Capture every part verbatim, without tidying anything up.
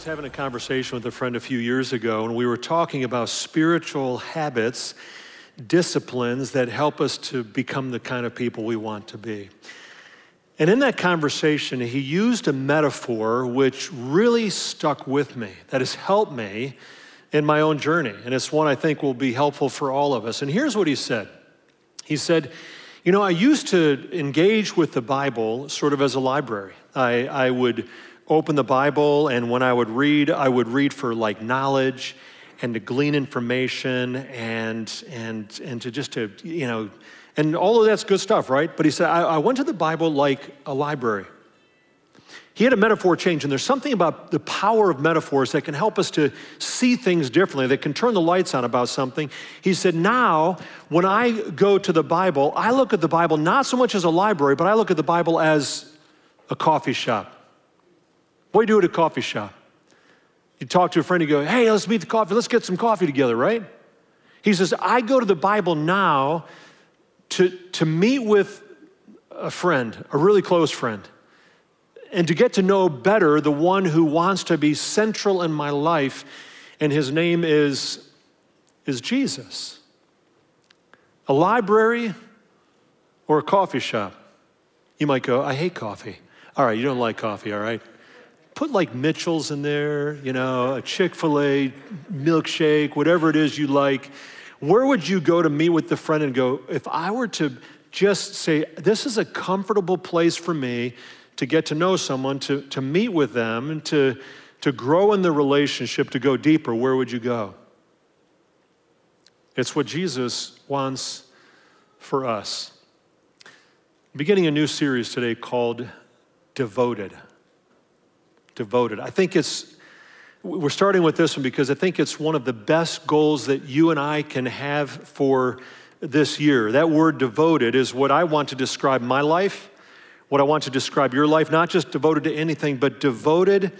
was having a conversation with a friend a few years ago, and we were talking about spiritual habits, disciplines that help us to become the kind of people we want to be. And in that conversation, he used a metaphor which really stuck with me, that has helped me in my own journey. And it's one I think will be helpful for all of us. And here's what he said. He said, you know, I used to engage with the Bible sort of as a library. I, I would open the Bible, and when I would read, I would read for like knowledge and to glean information and, and, and to just to, you know, and all of that's good stuff, right? But he said, I, I went to the Bible like a library. He had a metaphor change, and there's something about the power of metaphors that can help us to see things differently, that can turn the lights on about something. He said, now, when I go to the Bible, I look at the Bible not so much as a library, but I look at the Bible as a coffee shop. What do you do at a coffee shop? You talk to a friend, you go, hey, let's meet the coffee, let's get some coffee together, right? He says, I go to the Bible now To, to meet with a friend, a really close friend, and to get to know better the one who wants to be central in my life, and his name is, is Jesus. A library or a coffee shop? You might go, I hate coffee. All right, you don't like coffee, all right? Put like Mitchell's in there, you know, a Chick-fil-A milkshake, whatever it is you like. Where would you go to meet with the friend and go, if I were to just say, this is a comfortable place for me to get to know someone, to, to meet with them, and to, to grow in the relationship, to go deeper, where would you go? It's what Jesus wants for us. I'm beginning a new series today called Devoted. Devoted. I think it's We're starting with this one because I think it's one of the best goals that you and I can have for this year. That word devoted is what I want to describe my life, what I want to describe your life, not just devoted to anything, but devoted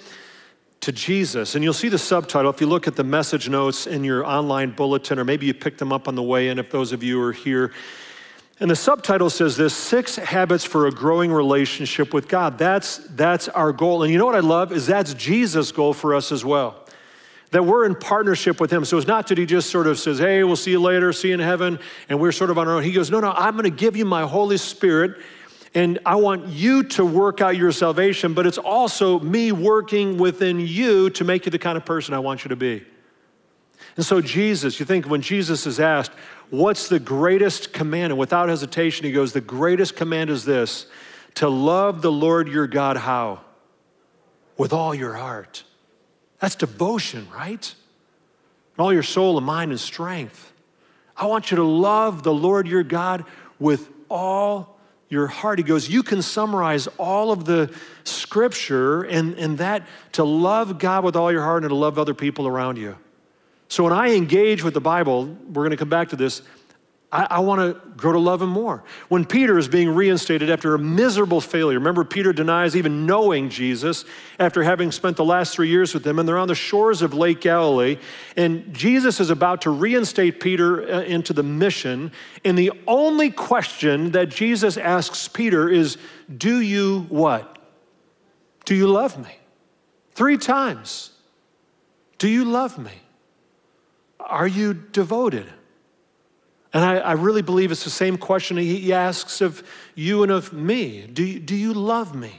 to Jesus. And you'll see the subtitle if you look at the message notes in your online bulletin, or maybe you picked them up on the way in if those of you are here. And the subtitle says this, Six Habits for a Growing Relationship with God. That's, that's our goal. And you know what I love is that's Jesus' goal for us as well, that we're in partnership with him. So it's not that he just sort of says, hey, we'll see you later, see you in heaven, and we're sort of on our own. He goes, no, no, I'm gonna give you my Holy Spirit, and I want you to work out your salvation, but it's also me working within you to make you the kind of person I want you to be. And so Jesus, you think when Jesus is asked, what's the greatest command? And without hesitation, he goes, the greatest command is this, to love the Lord your God, how? With all your heart. That's devotion, right? And all your soul and mind and strength. I want you to love the Lord your God with all your heart. He goes, you can summarize all of the scripture and, and that to love God with all your heart and to love other people around you. So when I engage with the Bible, we're going to come back to this, I, I want to grow to love him more. When Peter is being reinstated after a miserable failure, remember Peter denies even knowing Jesus after having spent the last three years with him, and they're on the shores of Lake Galilee, and Jesus is about to reinstate Peter uh, into the mission, and the only question that Jesus asks Peter is, do you what? Do you love me? Three times. Do you love me? Are you devoted? And I, I really believe it's the same question he asks of you and of me. Do you, do you love me?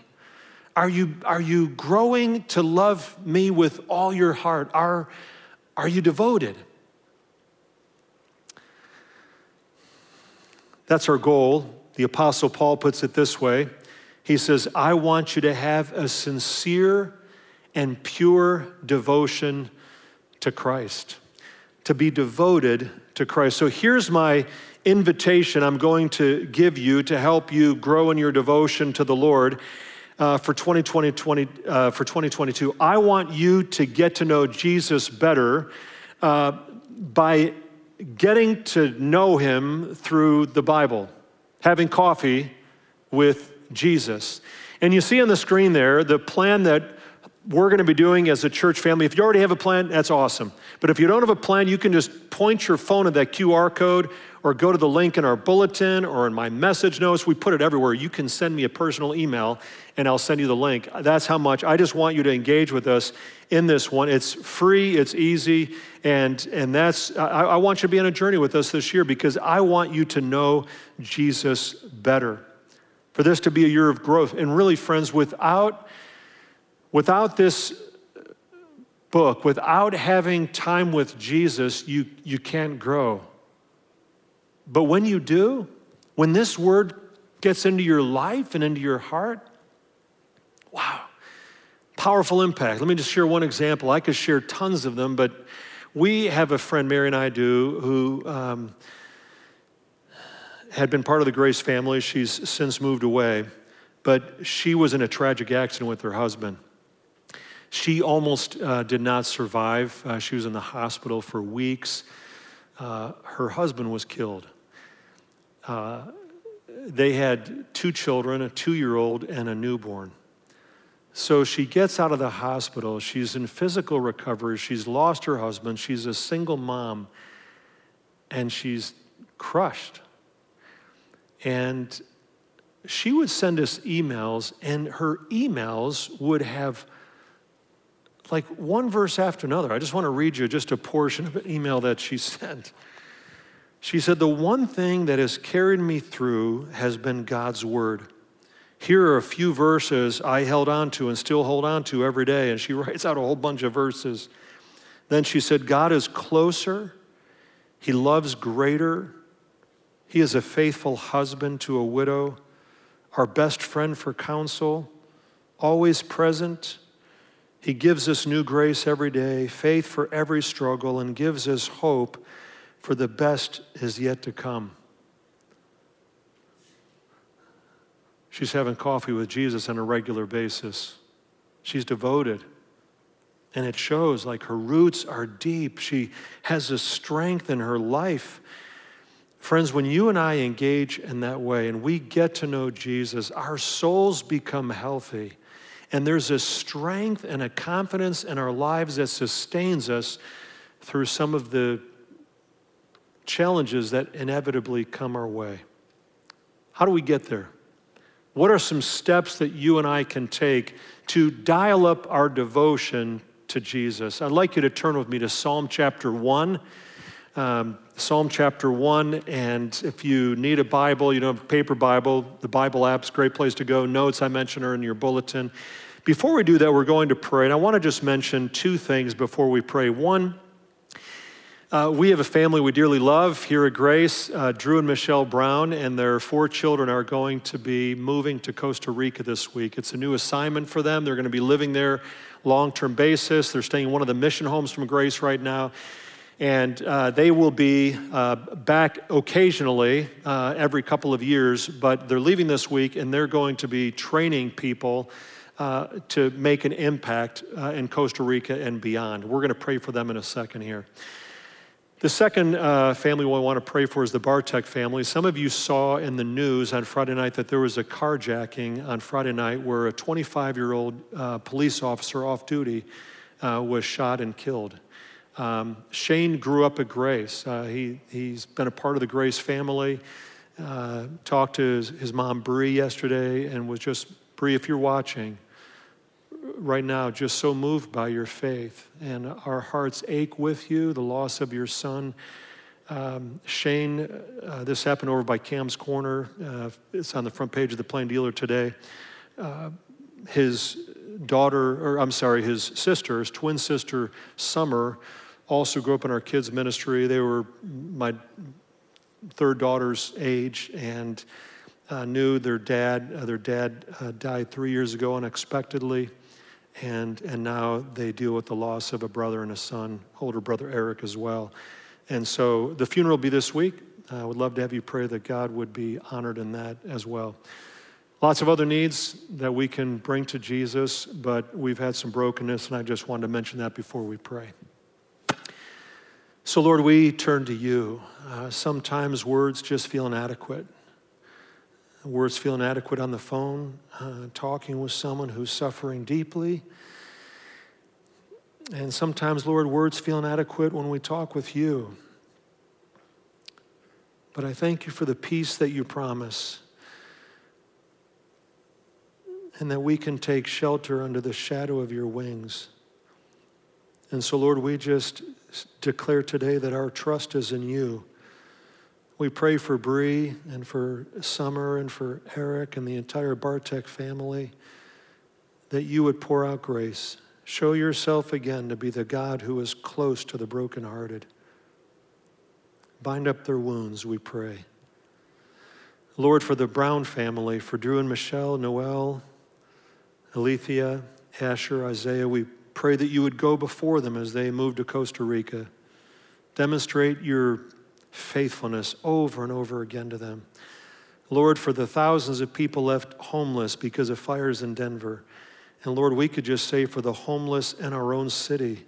Are you, are you growing to love me with all your heart? Are, are you devoted? That's our goal. The Apostle Paul puts it this way. He says, I want you to have a sincere and pure devotion to Christ. To be devoted to Christ. So here's my invitation I'm going to give you to help you grow in your devotion to the Lord uh, for, twenty twenty, twenty, uh, for twenty twenty-two. I want you to get to know Jesus better uh, by getting to know him through the Bible, having coffee with Jesus. And you see on the screen there, the plan that we're going to be doing as a church family. If you already have a plan, that's awesome. But if you don't have a plan, you can just point your phone at that Q R code or go to the link in our bulletin or in my message notes. We put it everywhere. You can send me a personal email and I'll send you the link. That's how much I just want you to engage with us in this one. It's free, it's easy, and, and that's, I, I want you to be on a journey with us this year because I want you to know Jesus better. For this to be a year of growth. And really, friends, without, without this book, without having time with Jesus, you, you can't grow. But when you do, when this word gets into your life and into your heart, wow, powerful impact. Let me just share one example. I could share tons of them, but we have a friend, Mary and I do, who um, had been part of the Grace family. She's since moved away, but she was in a tragic accident with her husband. She almost uh, did not survive. Uh, she was in the hospital for weeks. Uh, her husband was killed. Uh, they had two children, a two-year-old and a newborn. So she gets out of the hospital. She's in physical recovery. She's lost her husband. She's a single mom, and she's crushed. And she would send us emails, and her emails would have like one verse after another. I just want to read you just a portion of an email that she sent. She said, "The one thing that has carried me through has been God's word. Here are a few verses I held on to and still hold on to every day." And she writes out a whole bunch of verses. Then she said, "God is closer. He loves greater. He is a faithful husband to a widow, our best friend for counsel, always present. He gives us new grace every day, faith for every struggle, and gives us hope for the best is yet to come." She's having coffee with Jesus on a regular basis. She's devoted. And it shows, like, her roots are deep. She has a strength in her life. Friends, when you and I engage in that way and we get to know Jesus, our souls become healthy. And there's a strength and a confidence in our lives that sustains us through some of the challenges that inevitably come our way. How do we get there? What are some steps that you and I can take to dial up our devotion to Jesus? I'd like you to turn with me to Psalm chapter one. Um, Psalm chapter one, and if you need a Bible, you know, paper Bible, the Bible app's a great place to go. Notes I mentioned are in your bulletin. Before we do that, we're going to pray, and I want to just mention two things before we pray. One, uh, we have a family we dearly love here at Grace. Uh, Drew and Michelle Brown and their four children are going to be moving to Costa Rica this week. It's a new assignment for them. They're going to be living there long-term basis. They're staying in one of the mission homes from Grace right now. And uh, they will be uh, back occasionally uh, every couple of years, but they're leaving this week and they're going to be training people uh, to make an impact uh, in Costa Rica and beyond. We're gonna pray for them in a second here. The second uh, family we wanna pray for is the Bartek family. Some of you saw in the news on Friday night that there was a carjacking on Friday night where a twenty-five-year-old uh, police officer off duty uh, was shot and killed. Um, Shane grew up at Grace. Uh, he, he's been a part of the Grace family. Uh, talked to his, his mom, Bree, yesterday and was just, Bree, if you're watching right now, just so moved by your faith. And our hearts ache with you, the loss of your son. Um, Shane, uh, this happened over by Cam's Corner. Uh, it's on the front page of the Plain Dealer today. Uh, his daughter, or I'm sorry, his sister, his twin sister, Summer, also grew up in our kids' ministry. They were my third daughter's age and uh, knew their dad. Uh, their dad uh, died three years ago unexpectedly, and, and now they deal with the loss of a brother and a son, older brother Eric as well. And so the funeral will be this week. I would love to have you pray that God would be honored in that as well. Lots of other needs that we can bring to Jesus, but we've had some brokenness, and I just wanted to mention that before we pray. So, Lord, we turn to you. Uh, sometimes words just feel inadequate. Words feel inadequate on the phone, uh, talking with someone who's suffering deeply. And sometimes, Lord, words feel inadequate when we talk with you. But I thank you for the peace that you promise, and that we can take shelter under the shadow of your wings. And so, Lord, we just declare today that our trust is in you. We pray for Bree and for Summer and for Eric and the entire Bartek family, that you would pour out grace. Show yourself again to be the God who is close to the brokenhearted. Bind up their wounds, we pray. Lord, for the Brown family, for Drew and Michelle, Noel, Alethea, Asher, Isaiah, we pray that you would go before them as they move to Costa Rica. Demonstrate your faithfulness over and over again to them. Lord, for the thousands of people left homeless because of fires in Denver, and Lord, we could just say for the homeless in our own city,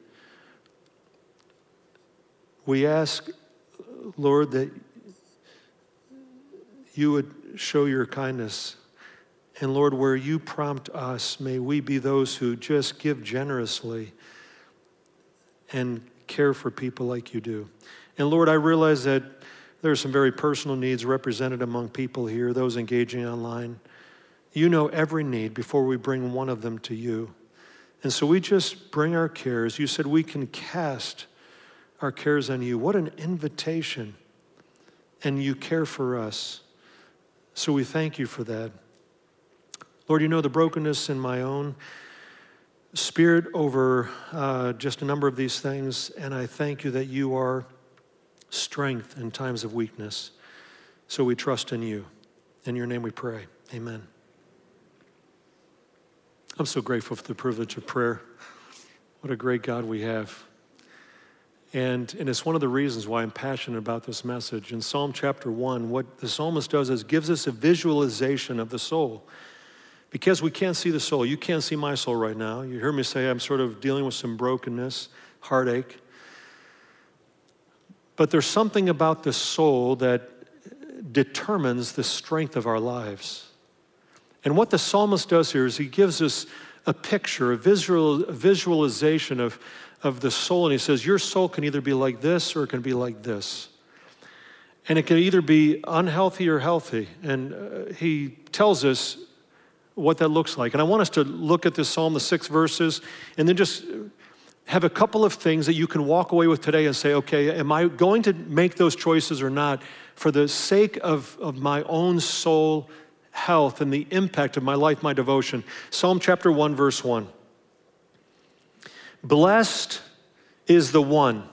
we ask, Lord, that you would show your kindness. And Lord, where you prompt us, may we be those who just give generously and care for people like you do. And Lord, I realize that there are some very personal needs represented among people here, those engaging online. You know every need before we bring one of them to you. And so we just bring our cares. You said we can cast our cares on you. What an invitation. And you care for us. So we thank you for that. Lord, you know the brokenness in my own spirit over uh, just a number of these things, and I thank you that you are strength in times of weakness. So we trust in you. In your name we pray. Amen. I'm so grateful for the privilege of prayer. What a great God we have. And, and it's one of the reasons why I'm passionate about this message. In Psalm chapter one, what the psalmist does is gives us a visualization of the soul. Because we can't see the soul. You can't see my soul right now. You hear me say I'm sort of dealing with some brokenness, heartache. But there's something about the soul that determines the strength of our lives. And what the psalmist does here is he gives us a picture, a, visual, a visualization of, of the soul. And he says, your soul can either be like this or it can be like this. And it can either be unhealthy or healthy. And uh, he tells us what that looks like. And I want us to look at this psalm, the six verses, and then just have a couple of things that you can walk away with today and say, okay, am I going to make those choices or not for the sake of, of my own soul health and the impact of my life, my devotion? Psalm chapter one, verse one. Blessed is the one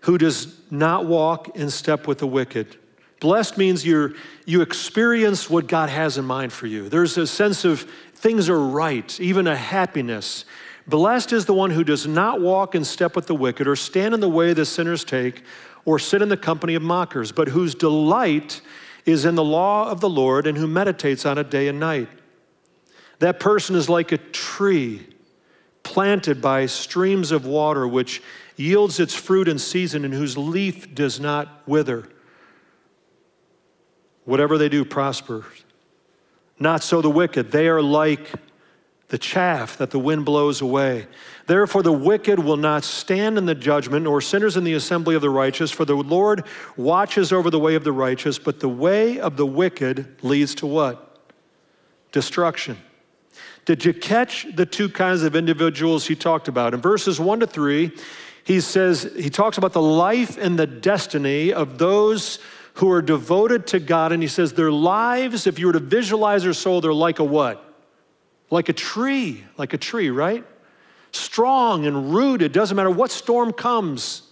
who does not walk in step with the wicked. Blessed means you're, you experience what God has in mind for you. There's a sense of things are right, even a happiness. Blessed is the one who does not walk in step with the wicked, or stand in the way the sinners take, or sit in the company of mockers, but whose delight is in the law of the Lord, and who meditates on it day and night. That person is like a tree planted by streams of water, which yields its fruit in season, and whose leaf does not wither. Whatever they do prospers. Not so the wicked. They are like the chaff that the wind blows away. Therefore the wicked will not stand in the judgment, nor sinners in the assembly of the righteous, for the Lord watches over the way of the righteous, but the way of the wicked leads to what? Destruction. Did you catch the two kinds of individuals he talked about? In verses one to three, he says, he talks about the life and the destiny of those who are devoted to God, and he says their lives, if you were to visualize their soul, they're like a what? Like a tree, like a tree, right? Strong and rooted, doesn't matter what storm comes,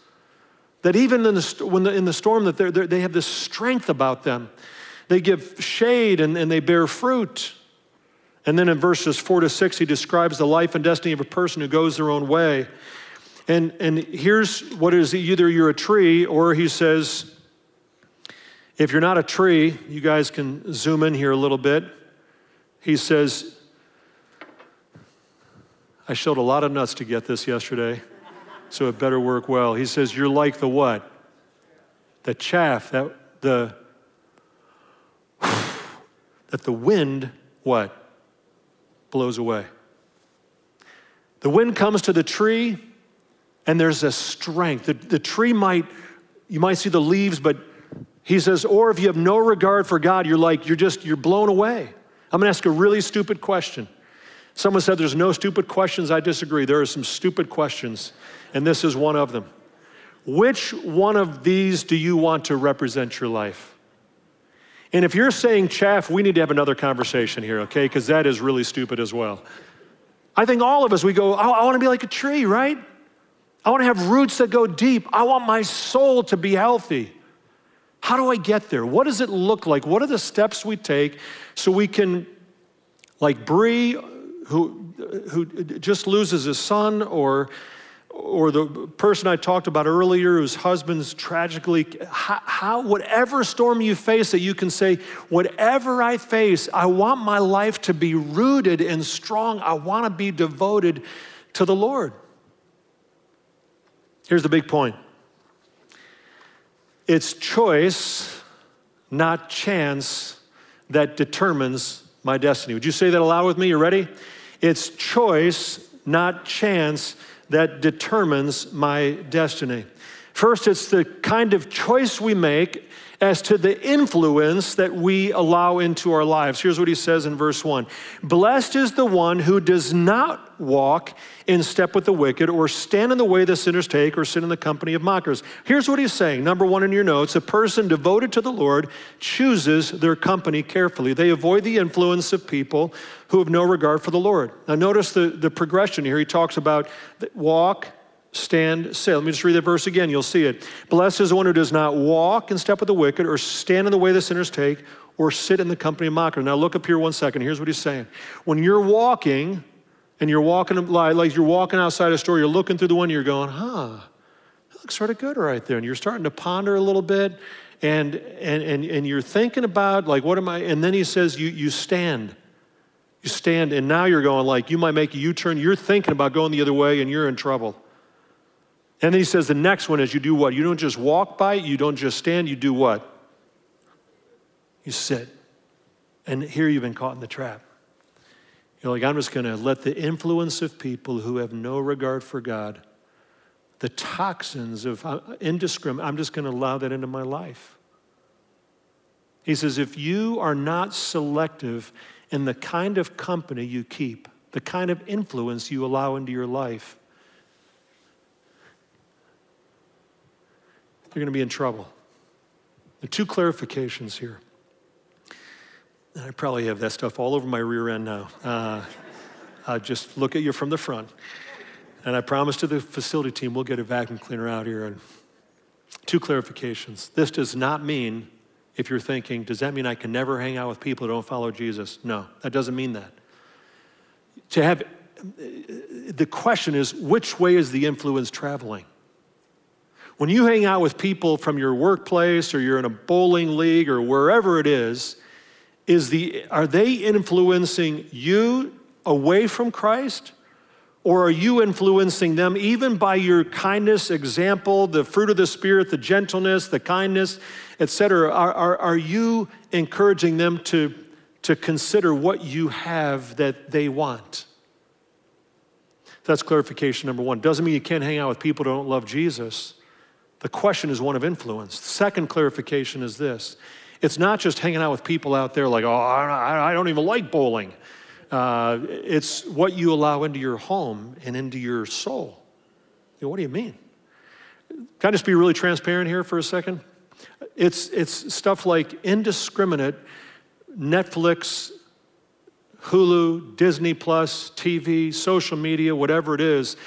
that even in the, when the, in the storm, that they're, they're, they have this strength about them. They give shade and, and they bear fruit. And then in verses four to six, he describes the life and destiny of a person who goes their own way. And, and here's what is either you're a tree, or he says, if you're not a tree, you guys can zoom in here a little bit. He says, I showed a lot of nuts to get this yesterday, so it better work well. He says, you're like the what? The chaff that the, that the wind, what? Blows away. The wind comes to the tree, and there's a strength. The, the tree might, you might see the leaves, but He says, or if you have no regard for God, you're like, you're just, you're blown away. I'm gonna ask a really stupid question. Someone said there's no stupid questions. I disagree. There are some stupid questions, and this is one of them. Which one of these do you want to represent your life? And if you're saying chaff, we need to have another conversation here, okay? Because that is really stupid as well. I think all of us, we go, I, I want to be like a tree, right? I want to have roots that go deep. I want my soul to be healthy. How do I get there? What does it look like? What are the steps we take so we can, like Bree, who, who just loses his son, or, or the person I talked about earlier whose husband's tragically, how, how, whatever storm you face, that you can say, whatever I face, I want my life to be rooted and strong. I want to be devoted to the Lord. Here's the big point. It's choice, not chance, that determines my destiny. Would you say that aloud with me? You ready? It's choice, not chance, that determines my destiny. First, it's the kind of choice we make as to the influence that we allow into our lives. Here's what he says in verse one. Blessed is the one who does not walk in step with the wicked, or stand in the way the sinners take, or sit in the company of mockers. Here's what he's saying. Number one in your notes, a person devoted to the Lord chooses their company carefully. They avoid the influence of people who have no regard for the Lord. Now notice the, the progression here. He talks about walk, stand, sit. Let me just read that verse again. You'll see it. Blessed is the one who does not walk in step with the wicked, or stand in the way the sinners take, or sit in the company of mockers. Now look up here one second. Here's what he's saying. When you're walking, and you're walking, like you're walking outside a store, you're looking through the window, you're going, huh, that looks sort of good right there. And you're starting to ponder a little bit, and and and, and you're thinking about, like, what am I? And then he says, you you stand. You stand, and now you're going, like, you might make a U-turn. You're thinking about going the other way, and you're in trouble. And then he says the next one is you do what? You don't just walk by, you don't just stand, you do what? You sit. And here you've been caught in the trap. You're like, I'm just gonna let the influence of people who have no regard for God, the toxins of indiscriminate, I'm just gonna allow that into my life. He says, if you are not selective in the kind of company you keep, the kind of influence you allow into your life, you're gonna be in trouble. There are two clarifications here. And I probably have that stuff all over my rear end now. Uh, I'll just look at you from the front. And I promise to the facility team, we'll get a vacuum cleaner out here. And two clarifications. This does not mean, if you're thinking, does that mean I can never hang out with people who don't follow Jesus? No, that doesn't mean that. To have, the question is, which way is the influence traveling? When you hang out with people from your workplace, or you're in a bowling league, or wherever it is, is the, are they influencing you away from Christ? Or are you influencing them even by your kindness, example, the fruit of the Spirit, the gentleness, the kindness, et cetera? Are, are, are you encouraging them to, to consider what you have that they want? That's clarification number one. Doesn't mean you can't hang out with people who don't love Jesus. The question is one of influence. The second clarification is this. It's not just hanging out with people out there like, oh, I don't even like bowling. Uh, it's what you allow into your home and into your soul. You know, what do you mean? Can I just be really transparent here for a second? It's, it's stuff like indiscriminate Netflix, Hulu, Disney Plus, T V, social media, whatever it is.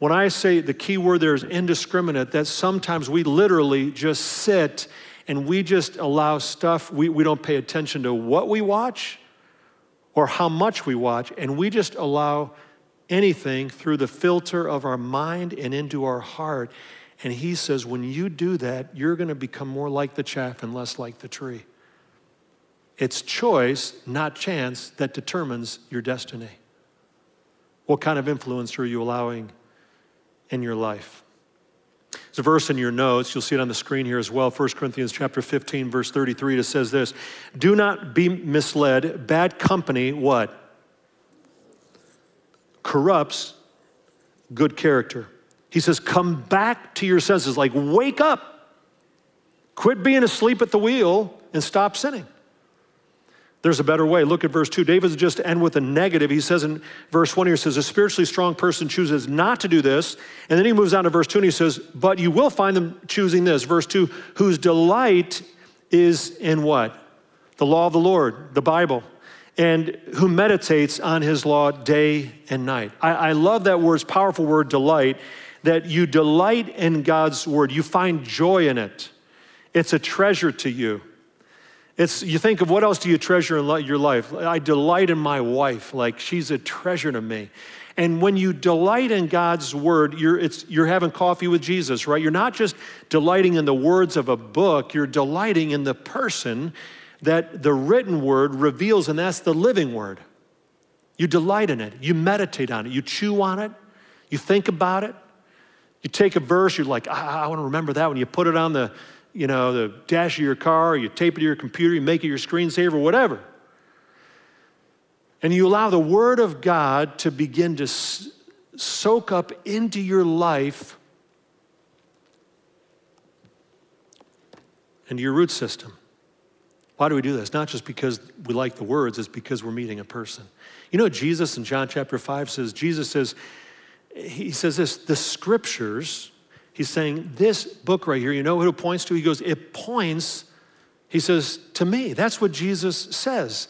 When I say the key word there is indiscriminate, that sometimes we literally just sit and we just allow stuff, we, we don't pay attention to what we watch or how much we watch, and we just allow anything through the filter of our mind and into our heart. And he says, when you do that, you're gonna become more like the chaff and less like the tree. It's choice, not chance, that determines your destiny. What kind of influence are you allowing in your life? There's a verse in your notes, you'll see it on the screen here as well, First Corinthians chapter fifteen, verse thirty-three, it says this, do not be misled, bad company, what? Corrupts good character. He says, come back to your senses, like wake up. Quit being asleep at the wheel and stop sinning. There's a better way. Look at verse two. David's just end with a negative. He says in verse one here, he says, a spiritually strong person chooses not to do this. And then he moves on to verse two and he says, but you will find them choosing this. Verse two, whose delight is in what? The law of the Lord, the Bible, and who meditates on his law day and night. I, I love that word, powerful word, delight, that you delight in God's word. You find joy in it. It's a treasure to you. It's, you think of what else do you treasure in your life? I delight in my wife, like she's a treasure to me. And when you delight in God's word, you're, it's, you're having coffee with Jesus, right? You're not just delighting in the words of a book, you're delighting in the person that the written word reveals, and that's the living word. You delight in it, you meditate on it, you chew on it, you think about it. You take a verse, you're like, ah, I wanna remember that one. You put it on the, you know, the dash of your car, or you tape it to your computer, you make it your screensaver, whatever. And you allow the word of God to begin to s- soak up into your life and your root system. Why do we do this? Not just because we like the words, it's because we're meeting a person. You know, Jesus in John chapter five says, Jesus says, he says this, the scriptures, he's saying, this book right here, you know who it points to? He goes, it points, he says, to me. That's what Jesus says.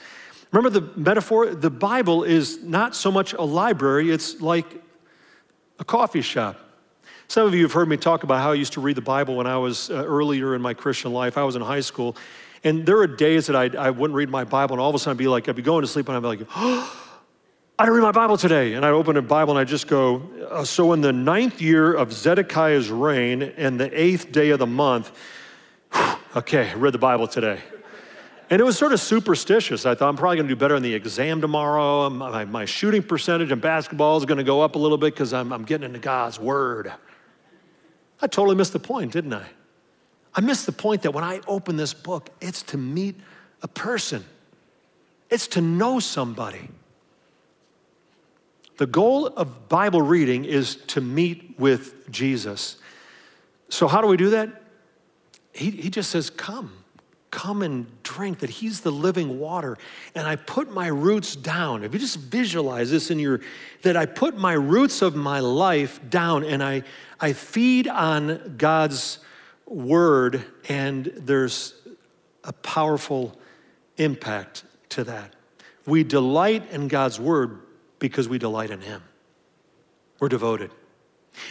Remember the metaphor? The Bible is not so much a library, it's like a coffee shop. Some of you have heard me talk about how I used to read the Bible when I was uh, earlier in my Christian life. I was in high school, and there were days that I'd, I wouldn't read my Bible, and all of a sudden I'd be like, I'd be going to sleep, and I'd be like, oh, I didn't read my Bible today. And I open a Bible and I just go, oh, so in the ninth year of Zedekiah's reign and the eighth day of the month, whew, okay, I read the Bible today. And it was sort of superstitious. I thought I'm probably gonna do better on the exam tomorrow. My, my shooting percentage in basketball is gonna go up a little bit because I'm, I'm getting into God's word. I totally missed the point, didn't I? I missed the point that when I open this book, it's to meet a person. It's to know somebody. The goal of Bible reading is to meet with Jesus. So how do we do that? He, he just says, come, come and drink, that he's the living water. And I put my roots down. If you just visualize this in your, that I put my roots of my life down and I, I feed on God's word, and there's a powerful impact to that. We delight in God's word, because we delight in him. We're devoted.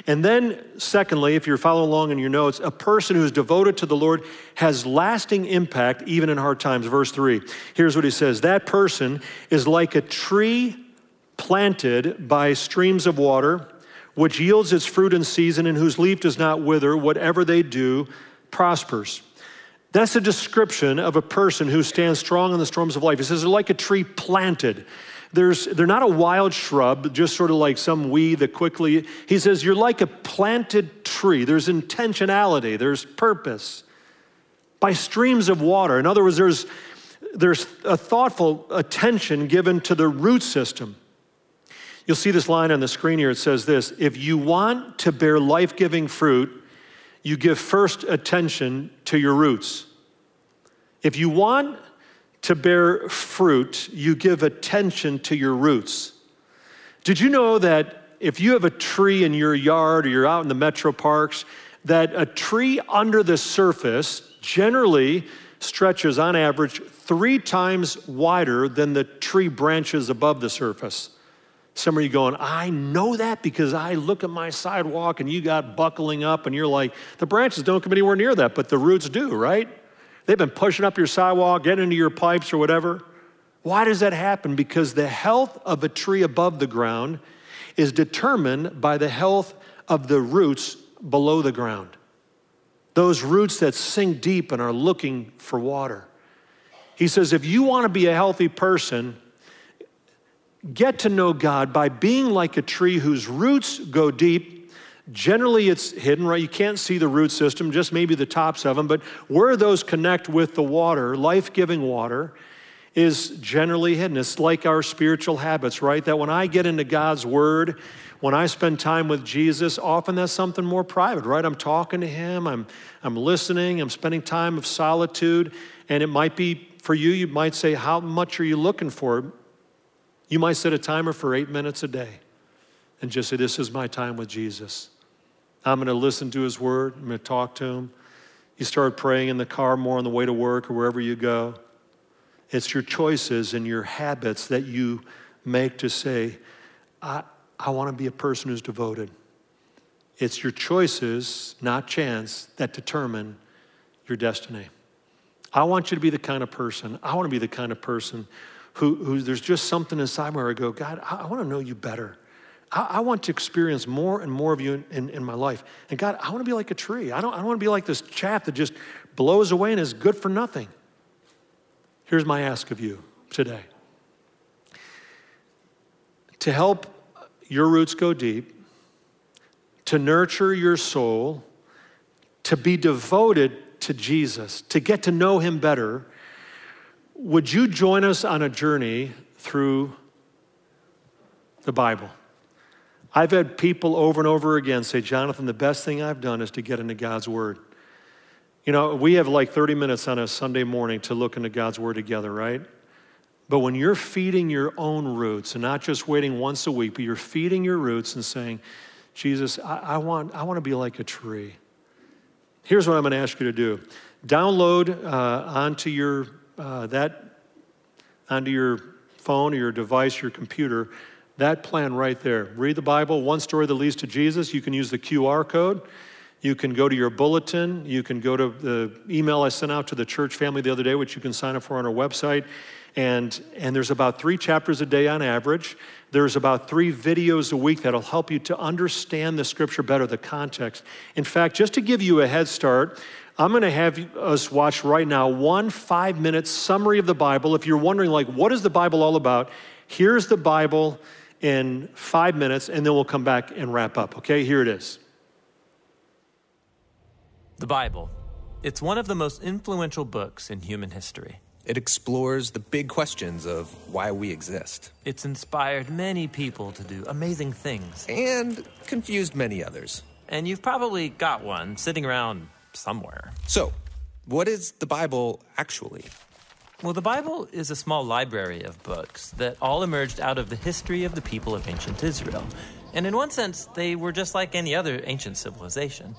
And then secondly, if you're following along in your notes, a person who's devoted to the Lord has lasting impact even in hard times. Verse three, here's what he says. That person is like a tree planted by streams of water, which yields its fruit in season and whose leaf does not wither. Whatever they do prospers. That's a description of a person who stands strong in the storms of life. He says they're like a tree planted. There's, they're not a wild shrub, just sort of like some weed that quickly, he says, you're like a planted tree. There's intentionality, there's purpose. By streams of water, in other words, there's, there's a thoughtful attention given to the root system. You'll see this line on the screen here, it says this, if you want to bear life-giving fruit, you give first attention to your roots. If you want to bear fruit, you give attention to your roots. Did you know that if you have a tree in your yard or you're out in the metro parks, that a tree under the surface generally stretches on average three times wider than the tree branches above the surface? Some of you going, I know that because I look at my sidewalk and you got buckling up and you're like, the branches don't come anywhere near that, but the roots do, right? They've been pushing up your sidewalk, getting into your pipes or whatever. Why does that happen? Because the health of a tree above the ground is determined by the health of the roots below the ground. Those roots that sink deep and are looking for water. He says, if you want to be a healthy person, get to know God by being like a tree whose roots go deep. Generally, it's hidden, right? You can't see the root system, just maybe the tops of them, but where those connect with the water, life-giving water, is generally hidden. It's like our spiritual habits, right? That when I get into God's word, when I spend time with Jesus, often that's something more private, right? I'm talking to him, I'm, I'm listening, I'm spending time of solitude, and it might be, for you, you might say, how much are you looking for? You might set a timer for eight minutes a day and just say, this is my time with Jesus. I'm gonna listen to his word, I'm gonna talk to him. You start praying in the car more on the way to work or wherever you go. It's your choices and your habits that you make to say, I, I wanna be a person who's devoted. It's your choices, not chance, that determine your destiny. I want you to be the kind of person, I wanna be the kind of person who, who there's just something inside me where I go, God, I, I wanna know you better. I want to experience more and more of you in, in, in my life. And God, I want to be like a tree. I don't, I don't want to be like this chaff that just blows away and is good for nothing. Here's my ask of you today. To help your roots go deep, to nurture your soul, to be devoted to Jesus, to get to know him better, would you join us on a journey through the Bible? I've had people over and over again say, Jonathan, the best thing I've done is to get into God's word. You know, we have like thirty minutes on a Sunday morning to look into God's word together, right? But when you're feeding your own roots and not just waiting once a week, but you're feeding your roots and saying, Jesus, I, I want I want to be like a tree. Here's what I'm going to ask you to do. Download uh, onto your, uh, that, onto your phone or your device, your computer, that plan right there. Read the Bible, One Story That Leads to Jesus. You can use the Q R code. You can go to your bulletin. You can go to the email I sent out to the church family the other day, which you can sign up for on our website. And, and there's about three chapters a day on average. There's about three videos a week that'll help you to understand the scripture better, the context. In fact, just to give you a head start, I'm gonna have us watch right now one five-minute summary of the Bible. If you're wondering, like, what is the Bible all about? Here's the Bible in five minutes, and then we'll come back and wrap up, okay? Here it is. The Bible. It's one of the most influential books in human history. It explores the big questions of why we exist. It's inspired many people to do amazing things. And confused many others. And you've probably got one sitting around somewhere. So, what is the Bible actually? Well, the Bible is a small library of books that all emerged out of the history of the people of ancient Israel. And in one sense, they were just like any other ancient civilization.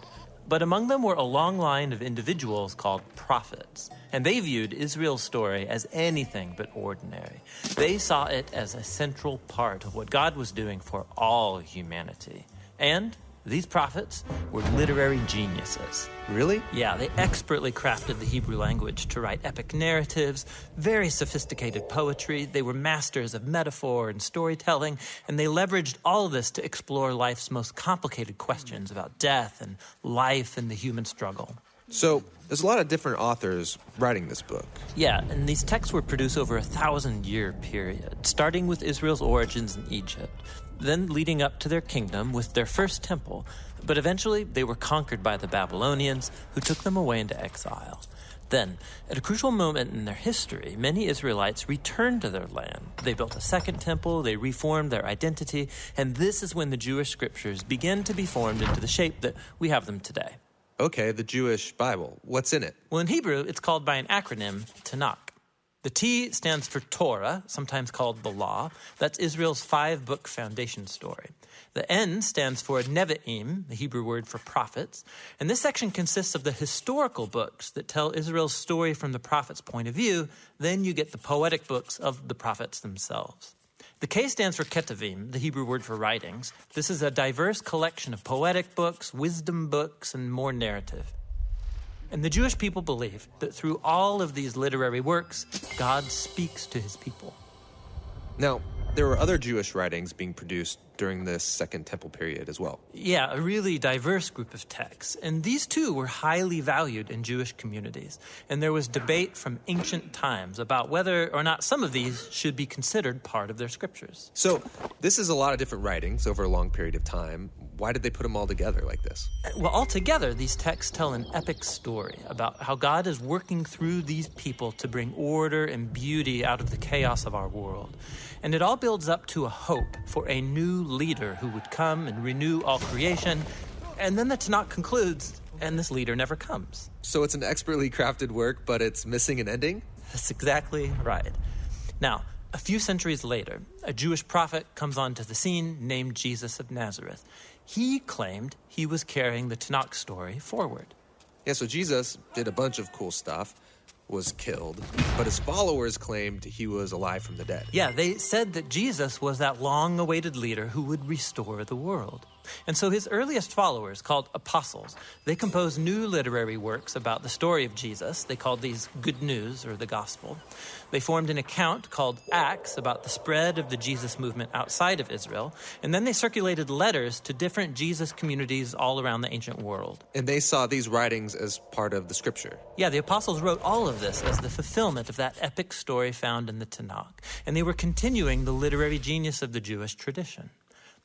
But among them were a long line of individuals called prophets. And they viewed Israel's story as anything but ordinary. They saw it as a central part of what God was doing for all humanity. And these prophets were literary geniuses. Really? Yeah, they expertly crafted the Hebrew language to write epic narratives, very sophisticated poetry. They were masters of metaphor and storytelling, and they leveraged all of this to explore life's most complicated questions about death and life and the human struggle. So there's a lot of different authors writing this book. Yeah, and these texts were produced over a thousand-year period, starting with Israel's origins in Egypt, then leading up to their kingdom with their first temple. But eventually, they were conquered by the Babylonians, who took them away into exile. Then, at a crucial moment in their history, many Israelites returned to their land. They built a second temple, they reformed their identity, and this is when the Jewish scriptures begin to be formed into the shape that we have them today. Okay, the Jewish Bible. What's in it? Well, in Hebrew, it's called by an acronym, Tanakh. The T stands for Torah, sometimes called the Law. That's Israel's five-book foundation story. The N stands for Nevi'im, the Hebrew word for prophets. And this section consists of the historical books that tell Israel's story from the prophet's point of view. Then you get the poetic books of the prophets themselves. The K stands for Ketuvim, the Hebrew word for writings. This is a diverse collection of poetic books, wisdom books, and more narrative. And the Jewish people believe that through all of these literary works, God speaks to his people. Now, there were other Jewish writings being produced during this Second Temple period as well. Yeah, a really diverse group of texts. And these too were highly valued in Jewish communities. And there was debate from ancient times about whether or not some of these should be considered part of their scriptures. So this is a lot of different writings over a long period of time. why did they put them all together like this? Well, altogether, these texts tell an epic story about how God is working through these people to bring order and beauty out of the chaos of our world. And it all builds up to a hope for a new leader who would come and renew all creation. And then the Tanakh concludes, and this leader never comes. So it's an expertly crafted work, but it's missing an ending? That's exactly right. Now, a few centuries later, a Jewish prophet comes onto the scene named Jesus of Nazareth. He claimed he was carrying the Tanakh story forward. Yeah, so Jesus did a bunch of cool stuff, was killed, but his followers claimed he was alive from the dead. Yeah, they said that Jesus was that long-awaited leader who would restore the world. And so his earliest followers, called apostles, they composed new literary works about the story of Jesus. They called these Good News, or the Gospel. They formed an account called Acts about the spread of the Jesus movement outside of Israel. And then they circulated letters to different Jesus communities all around the ancient world. And they saw these writings as part of the scripture. Yeah, the apostles wrote all of this as the fulfillment of that epic story found in the Tanakh. And they were continuing the literary genius of the Jewish tradition.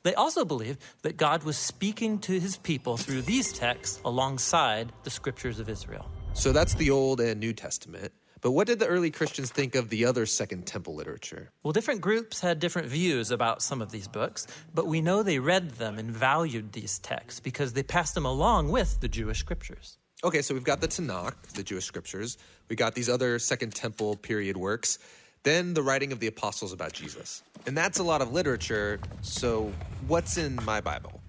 They also believed that God was speaking to his people through these texts alongside the scriptures of Israel. So that's the Old and New Testament. But what did the early Christians think of the other Second Temple literature? Well, different groups had different views about some of these books, but we know they read them and valued these texts because they passed them along with the Jewish scriptures. Okay, so we've got the Tanakh, the Jewish scriptures. We got these other Second Temple period works. Then the writing of the apostles about Jesus. And that's a lot of literature, so what's in my Bible?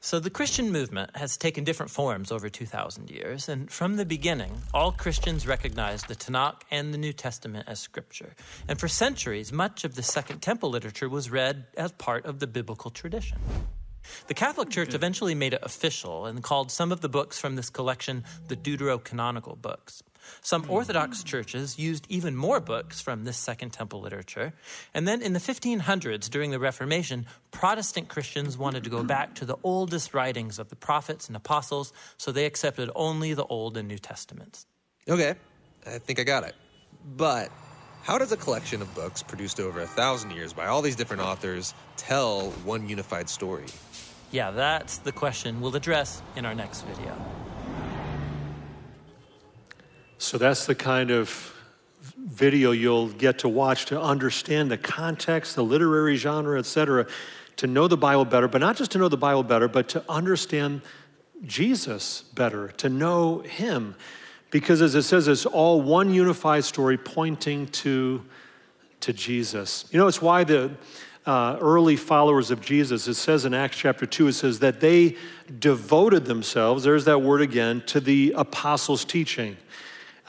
So the Christian movement has taken different forms over two thousand years, and from the beginning, all Christians recognized the Tanakh and the New Testament as scripture. And for centuries, much of the Second Temple literature was read as part of the biblical tradition. The Catholic Church eventually made it official and called some of the books from this collection the Deuterocanonical books. Some Orthodox churches used even more books from this Second Temple literature. And then in the fifteen hundreds, during the Reformation, Protestant Christians wanted to go back to the oldest writings of the prophets and apostles, so they accepted only the Old and New Testaments. Okay, I think I got it. But how does a collection of books produced over a thousand years by all these different authors tell one unified story? Yeah, that's the question we'll address in our next video. So that's the kind of video you'll get to watch to understand the context, the literary genre, et cetera, to know the Bible better, but not just to know the Bible better, but to understand Jesus better, to know him. Because as it says, it's all one unified story pointing to, to Jesus. You know, it's why the uh, early followers of Jesus, it says in Acts chapter two, it says that they devoted themselves, there's that word again, to the apostles' teaching.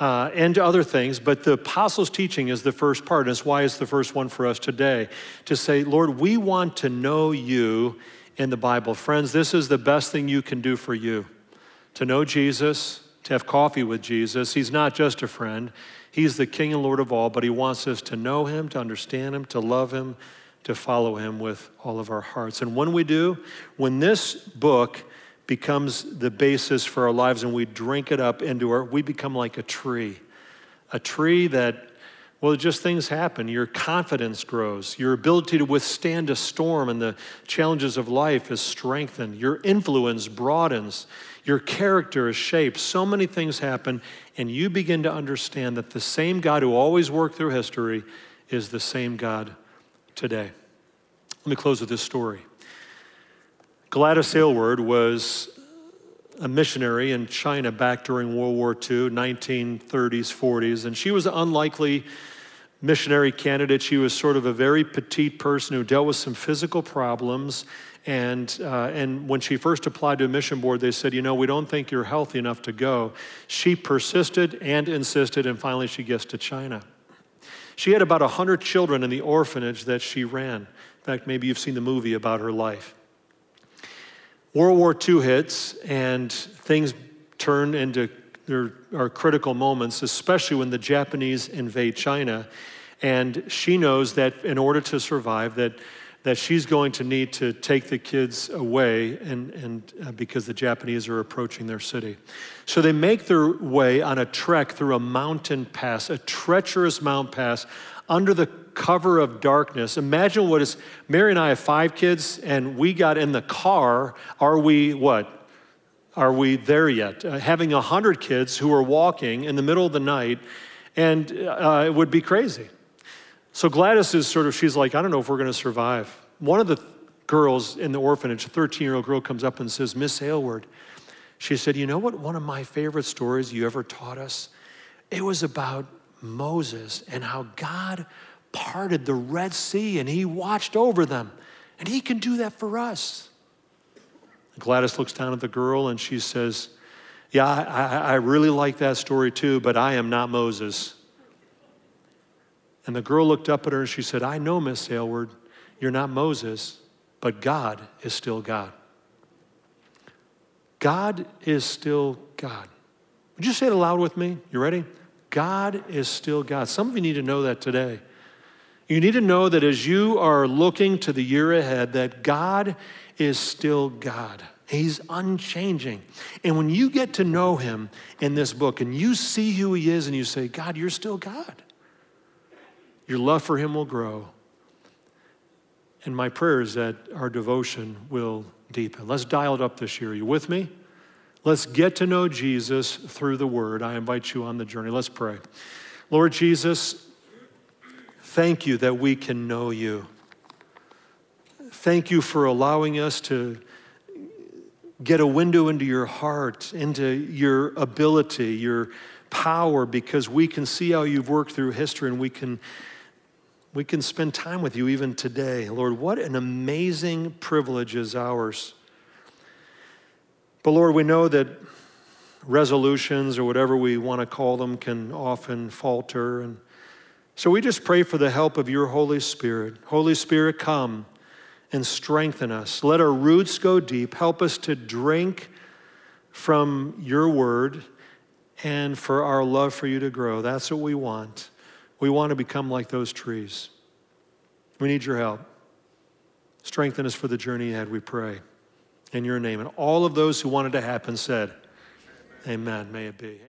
Uh, and other things, but the apostles' teaching is the first part, and it's why it's the first one for us today, to say, Lord, we want to know you in the Bible. Friends, this is the best thing you can do for you, to know Jesus, to have coffee with Jesus. He's not just a friend. He's the King and Lord of all, but he wants us to know him, to understand him, to love him, to follow him with all of our hearts. And when we do, when this book becomes the basis for our lives and we drink it up into our, we become like a tree. A tree that, well, just things happen. Your confidence grows. Your ability to withstand a storm and the challenges of life is strengthened. Your influence broadens. Your character is shaped. So many things happen, and you begin to understand that the same God who always worked through history is the same God today. Let me close with this story. Gladys Aylward was a missionary in China back during World War Two, nineteen thirties, forties, and she was an unlikely missionary candidate. She was sort of a very petite person who dealt with some physical problems, and, uh, and when she first applied to a mission board, they said, you know, we don't think you're healthy enough to go. She persisted and insisted, and finally she gets to China. She had about one hundred children in the orphanage that she ran. In fact, maybe you've seen the movie about her life. World War Two hits, and things turn into there are critical moments, especially when the Japanese invade China. And she knows that in order to survive, that that she's going to need to take the kids away, and and uh, because the Japanese are approaching their city. So they make their way on a trek through a mountain pass, a treacherous mountain pass, under the cover of darkness. Imagine what is, Mary and I have five kids, and we got in the car. Are we what? Are we there yet? Uh, having a hundred kids who are walking in the middle of the night, and uh, it would be crazy. So Gladys is sort of, she's like, I don't know if we're going to survive. One of the girls in the orphanage, a thirteen-year-old girl, comes up and says, Miss Aylward, she said, you know what? One of my favorite stories you ever taught us, it was about Moses and how God parted the Red Sea and he watched over them. And he can do that for us. Gladys looks down at the girl and she says, yeah, I, I really like that story too, but I am not Moses. And the girl looked up at her and she said, I know, Miss Aylward, you're not Moses, but God is still God. God is still God. Would you say it aloud with me? You ready? God is still God. Some of you need to know that today. You need to know that as you are looking to the year ahead, that God is still God. He's unchanging. And when you get to know him in this book and you see who he is and you say, God, you're still God, your love for him will grow. And my prayer is that our devotion will deepen. Let's dial it up this year. Are you with me? Let's get to know Jesus through the word. I invite you on the journey. Let's pray. Lord Jesus, thank you that we can know you. Thank you for allowing us to get a window into your heart, into your ability, your power, because we can see how you've worked through history and we can, we can spend time with you even today. Lord, what an amazing privilege is ours. But Lord, we know that resolutions or whatever we want to call them can often falter. And so we just pray for the help of your Holy Spirit. Holy Spirit, come and strengthen us. Let our roots go deep. Help us to drink from your word and for our love for you to grow. That's what we want. We want to become like those trees. We need your help. Strengthen us for the journey ahead, we pray. In your name. And all of those who wanted to happen said, amen. Amen. May it be.